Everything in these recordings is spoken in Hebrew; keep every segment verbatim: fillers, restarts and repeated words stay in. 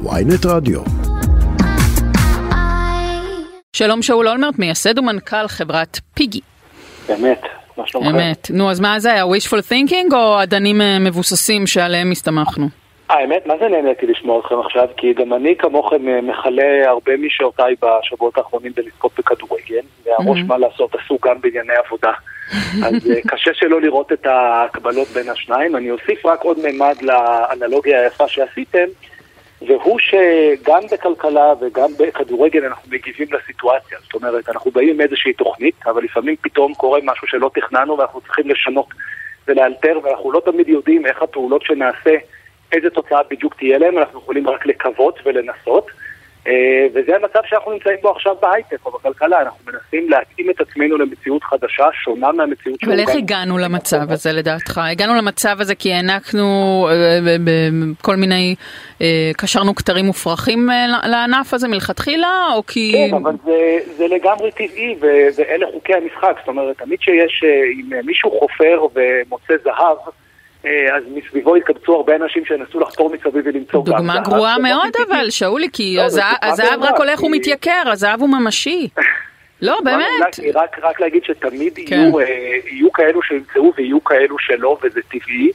ויינט רדיו. שלום שאול אולמרט, מייסד ומנכ"ל חברת פיגי. באמת, מה שלומך? באמת. נו, אז מה זה היה, wishful thinking או עדנים מבוססים שעליהם הסתמכנו? האמת, מה זה נהניתי לשמוע אתכם עכשיו, כי גם אני כמוכם מחלה הרבה משעותיי בשבועות האחרונים בלזכות בכדורגל, והראש מה לעשות עשו גם בענייני עבודה. אז קשה שלא לראות את ההקבלות בין השניים. אני אוסיף רק עוד ממד לאנלוגיה היפה שעשיתם, והוא שגם בכלכלה וגם בכדורגל אנחנו מגיבים לסיטואציה. זאת אומרת, אנחנו באים עם איזושהי תוכנית, אבל לפעמים פתאום קורה משהו שלא תכננו, ואנחנו צריכים לשנות ולאלתר, ואנחנו לא תמיד יודעים איך הפעולות שנעשה, איזה תוצאה בדיוק תהיה להם, אנחנו יכולים רק לקוות ולנסות, וזה המצב שאנחנו נמצאים בו עכשיו בהייטק או בכלכלה, אנחנו מנסים להתאים את עצמנו למציאות חדשה, שונה מהמציאות שלנו. אבל איך הגענו למצב הזה לדעתך? הגענו למצב הזה כי הענקנו כל מיני, קשרנו כתרים מופרכים לענף הזה מלכתחילה, או כי... כן, אבל זה לגמרי טבעי, ואלה חוקי המשחק, זאת אומרת, תמיד שיש, אם מישהו חופר ומוצא זהב, אז מסביבו התקבצו הרבה אנשים שנסו לחתור מסביב ולמצוא גם. דוגמה גרועה מאוד אבל, שאולי, כי הזהב רק הולך ומתייקר, הזהב הוא ממשי. לא, באמת. רק להגיד שתמיד יהיו כאלו שימצאו ויהיו כאלו שלא, וזה טבעי,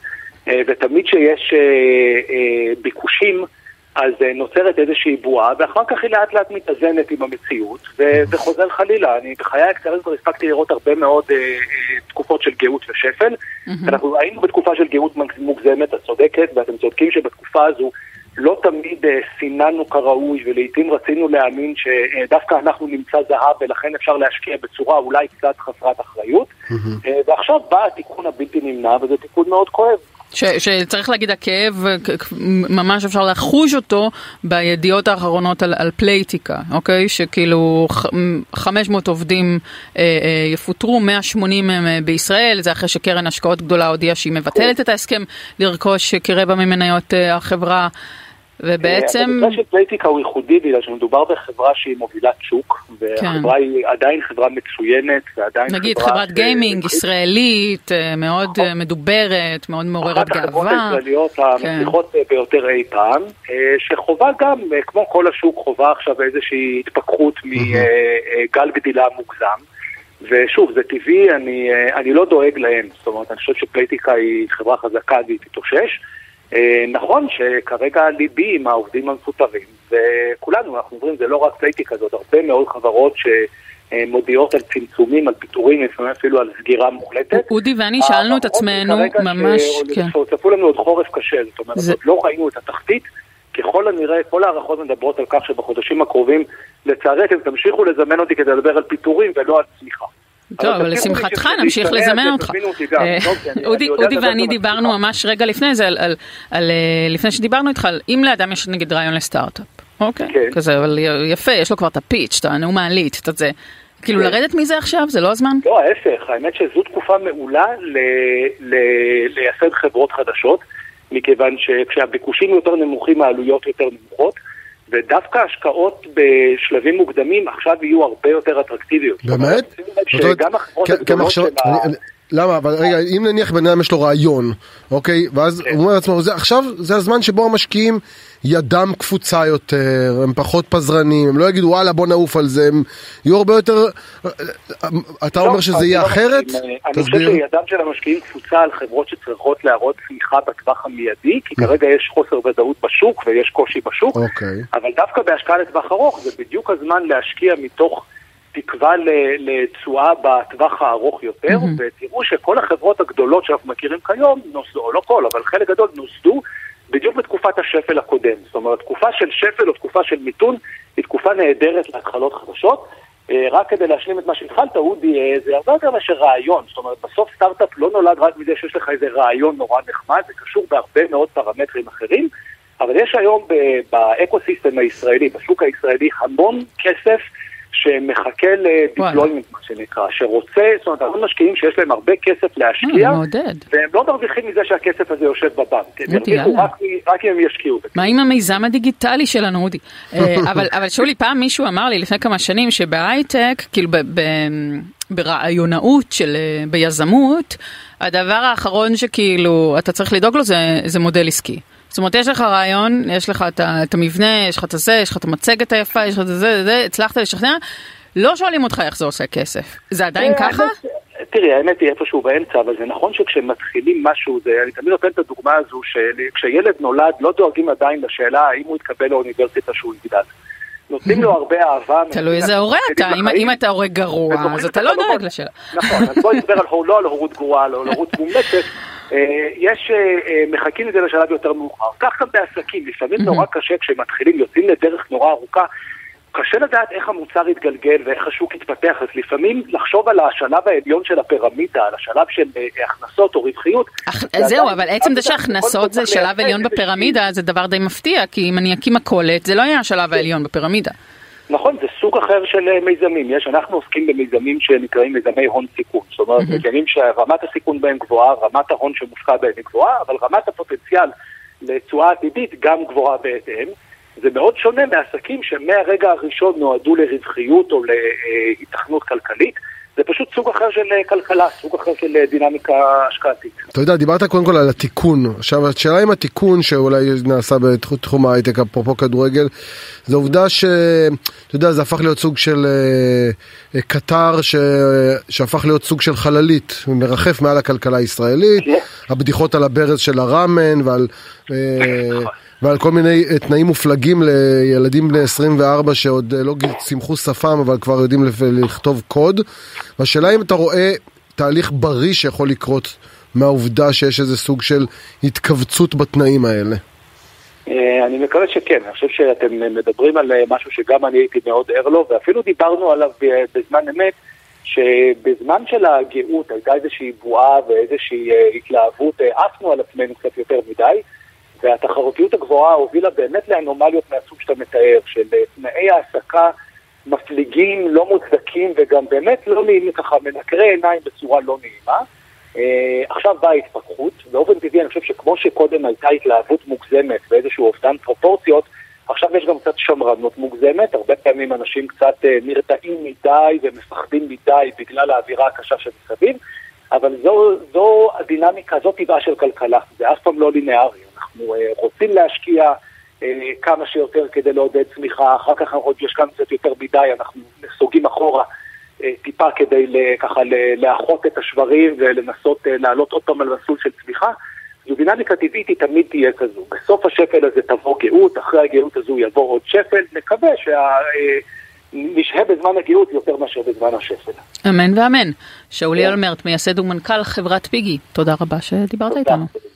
ותמיד שיש ביקושים, אז נוצרת איזושהי בועה, ואחר כך היא לאט לאט מתאזנת עם המציאות, וחוזר חלילה. אני בחיי הקצרים כבר הספקתי לראות הרבה מאוד תקופות של גאות ושפל. אנחנו היינו בתקופה של גאות מוגזמת, את צודקת, ואתם צודקים שבתקופה הזו לא תמיד סיננו כראוי, ולעיתים רצינו להאמין שדווקא אנחנו נמצא זהב, ולכן אפשר להשקיע בצורה אולי קצת חסרת אחריות. ועכשיו בא התיקון הבלתי נמנע, וזה תיקון מאוד כואב. שצריך להגיד הכאב, ממש אפשר לחוש אותו בידיעות האחרונות על, על פלייטיקה, אוקיי? שכאילו חמש מאות עובדים אה, אה, יפוטרו, מאה ושמונים הם אה, בישראל, זה אחרי שקרן השקעות גדולה הודיעה שהיא מבטלת את ההסכם לרכוש כרבע ממניות אה, החברה, ובעצם... המקרה של פלייטיקה הוא ייחודי, בגלל שמדובר בחברה שהיא מובילת שוק, והחברה היא עדיין חברה מצוינת, נגיד חברת גיימינג ישראלית, מאוד מדוברת, מאוד מעוררת גאווה. אחת החברות הישראליות המצליחות ביותר אי פעם, שחובה גם, כמו כל השוק, חובה עכשיו איזושהי התפכחות מגל גדילה מוגזם, ושוב, זה טבעי, אני לא דואג להם, זאת אומרת, אני חושב שפלייטיקה היא חברה חזקה, והיא תתאושש, נכון שכרגע ליבי עם העובדים המפוטרים, וכולנו אנחנו אומרים, זה לא רק פלייטיקה, זאת הרבה מאוד חברות שמודיעות על צמצומים, על פיטורים, לפעמים אפילו על סגירה מוחלטת. אודי ואני שאלנו את עצמנו ממש... שצפו לנו עוד חורף קשה, זאת אומרת, עוד לא ראינו את התחתית, ככל הנראה, כל הערכות מדברות על כך שבחודשים הקרובים, לצערי, אתם תמשיכו לזמן אותי כדי לדבר על פיטורים ולא על צמיחה. טוב, אבל לשמחתך נמשיך לזמן אותך. אודי ואני דיברנו ממש רגע לפני זה, לפני שדיברנו איתך, אם לאדם יש נגיד רעיון לסטארט-אפ, אוקיי, כזה, אבל יפה, יש לו כבר את הפיץ', את הנאום העלית, את זה, כאילו לרדת מזה עכשיו, זה לא הזמן? לא, ההפך, האמת שזו תקופה מעולה לייסד חברות חדשות, מכיוון שכשהביקושים יותר נמוכים, העלויות יותר נמוכות, ודווקא השקעות בשלבים מוקדמים עכשיו יהיו הרבה יותר אטרקטיביות. באמת? שגם החברות הגדולות של ה... למה? אבל רגע, אם נניח בינם יש לו רעיון, אוקיי? ואז הוא אומר לעצמו, עכשיו זה הזמן שבו המשקיעים ידם קפוצה יותר, הם פחות פזרנים, הם לא יגידו, וואלה, בוא נעוף על זה, הם יהיו הרבה יותר... אתה אומר שזה יהיה אחרת? אני חושב שידם של המשקיעים קפוצה על חברות שצריכות להראות צמיחה בטווח המיידי, כי כרגע יש חוסר ודאות בשוק ויש קושי בשוק, אבל דווקא בהשקעה לטווח ארוך, זה בדיוק הזמן להשקיע מתוך... תקווה לתשואה בטווח הארוך יותר, ותראו שכל החברות הגדולות שאנחנו מכירים כיום נוסדו, או לא כל, אבל חלק גדול נוסדו בדיוק בתקופת השפל הקודם. זאת אומרת, תקופה של שפל או תקופה של מיתון היא תקופה נהדרת להתחלות חדשות. רק כדי להשלים את מה שהתחלת, אודי, זה הרבה יותר מאשר רעיון. זאת אומרת, בסוף סטארט-אפ לא נולד רק מזה שיש לך איזה רעיון נורא נחמד, זה קשור בהרבה מאוד פרמטרים אחרים, אבל יש היום באקוסיסטם הישראלי, בשוק הישראלי, המון כסף שמחכה לדיפלוימנט, מה שנקרא, שרוצה, זאת אומרת, הרבה משקיעים שיש להם הרבה כסף להשקיע, והם לא מרוויחים מזה שהכסף הזה יושב בבנק, הם ירוויחו רק אם הם ישקיעו. מה עם המיזם הדיגיטלי שלנו, אודי? אבל שאולי, פעם מישהו אמר לי לפני כמה שנים שבהייטק, כאילו ברעיונאות, ביזמות, הדבר האחרון שכאילו אתה צריך לדאוג לו זה מודל עסקי. זאת אומרת, יש לך רעיון, יש לך את המבנה, יש לך את הזה, יש לך את המצגת היפה, יש לך את זה, זה, הצלחת לשכנע, לא שואלים אותך איך זה עושה כסף. זה עדיין ככה? תראי, האמת היא איפשהו באמצע, אבל זה נכון שכשמתחילים משהו, אני תמיד נותן את הדוגמה הזו, שכשילד נולד לא דואגים עדיין לשאלה האם הוא יתקבל לאוניברסיטה שהוא יגדל. נותנים לו הרבה אהבה. תלוי איזה הורה אתה, אם אתה הורה גרוע, אז אתה לא דואג לשאלה. נכון, אז בואי נדבר לא על הורות גרועה, לא על הורות מומלצת, יש מחכים את זה לשלב יותר מאוחר. כך גם בעסקים, לפעמים נורא קשה כשמתחילים, יוצאים לדרך נורא ארוכה, קשה לדעת איך המוצר יתגלגל ואיך השוק יתפתח, אז לפעמים לחשוב על השלב העליון של הפירמידה, על השלב של הכנסות או רווחיות. זהו, אבל עצם זה שהכנסות זה שלב עליון בפירמידה, זה דבר די מפתיע, כי אם אני אקים הקולט, זה לא היה השלב העליון בפירמידה. נכון, זה סוג אחר של מיזמים. יש, אנחנו עוסקים במיזמים שנקראים מיזמי הון סיכון. זאת אומרת, מיזמים שרמת הסיכון בהם גבוהה, רמת ההון שמושקע בהם גבוהה, אבל רמת הפוטנציאל לתשואה עתידית גם גבוהה בהתאם. זה מאוד שונה מעסקים שמהרגע הראשון נועדו לרווחיות או להתכנות כלכלית. זה פשוט סוג אחר של כלכלה, סוג אחר של דינמיקה השקעתית. אתה יודע, דיברת קודם כל על התיקון. עכשיו, השאלה עם התיקון שאולי נעשה בתחום ההייטק, אפרופו כדורגל, זה עובדה ש... אתה יודע, זה הפך להיות סוג של קטר ש... שהפך להיות סוג של חללית, מרחף מעל הכלכלה הישראלית, הבדיחות על הברז של הרמן ועל... ועל כל מיני תנאים מופלגים לילדים בני עשרים וארבע שעוד לא צמחו שפם, אבל כבר יודעים לכתוב קוד. והשאלה אם אתה רואה תהליך בריא שיכול לקרות מהעובדה שיש איזה סוג של התכווצות בתנאים האלה. אני מקווה שכן. אני חושב שאתם מדברים על משהו שגם אני הייתי מאוד ער לו, ואפילו דיברנו עליו בזמן אמת, שבזמן של הגאות הייתה איזושהי בועה ואיזושהי התלהבות, עפנו על עצמנו קצת יותר מדי, והתחרותיות הגבוהה הובילה באמת לאנומליות מהסוג שאתה מתאר, של תנאי העסקה מפליגים, לא מוצדקים, וגם באמת לא נעימים ככה, מנקרי עיניים בצורה לא נעימה. אה, עכשיו באה התפתחות, באופן טבעי אני חושב שכמו שקודם הייתה התלהבות מוגזמת ואיזשהו אובדן פרופורציות, עכשיו יש גם קצת שמרנות מוגזמת, הרבה פעמים אנשים קצת אה, נרתעים מדי ומפחדים מדי בגלל האווירה הקשה שמסביב, אבל זו, זו הדינמיקה, זו טבעה של כלכלה, זה אף פעם לא לינארי. אנחנו רוצים להשקיע כמה שיותר כדי לעודד צמיחה, אחר כך עוד יש כאן קצת יותר מדי, אנחנו נסוגים אחורה טיפה כדי ככה לאחות את השברים ולנסות לעלות עוד פעם על מסלול של צמיחה. זו דינמיקה טבעית, היא תמיד תהיה כזו. בסוף השפל הזה תבוא גאות, אחרי הגאות הזו יבוא עוד שפל, נקווה שנשהה בזמן הגאות יותר מאשר בזמן השפל. אמן ואמן. שאולי אלמרט, מייסד ומנכ"ל חברת פיגי, תודה רבה שדיברת איתנו.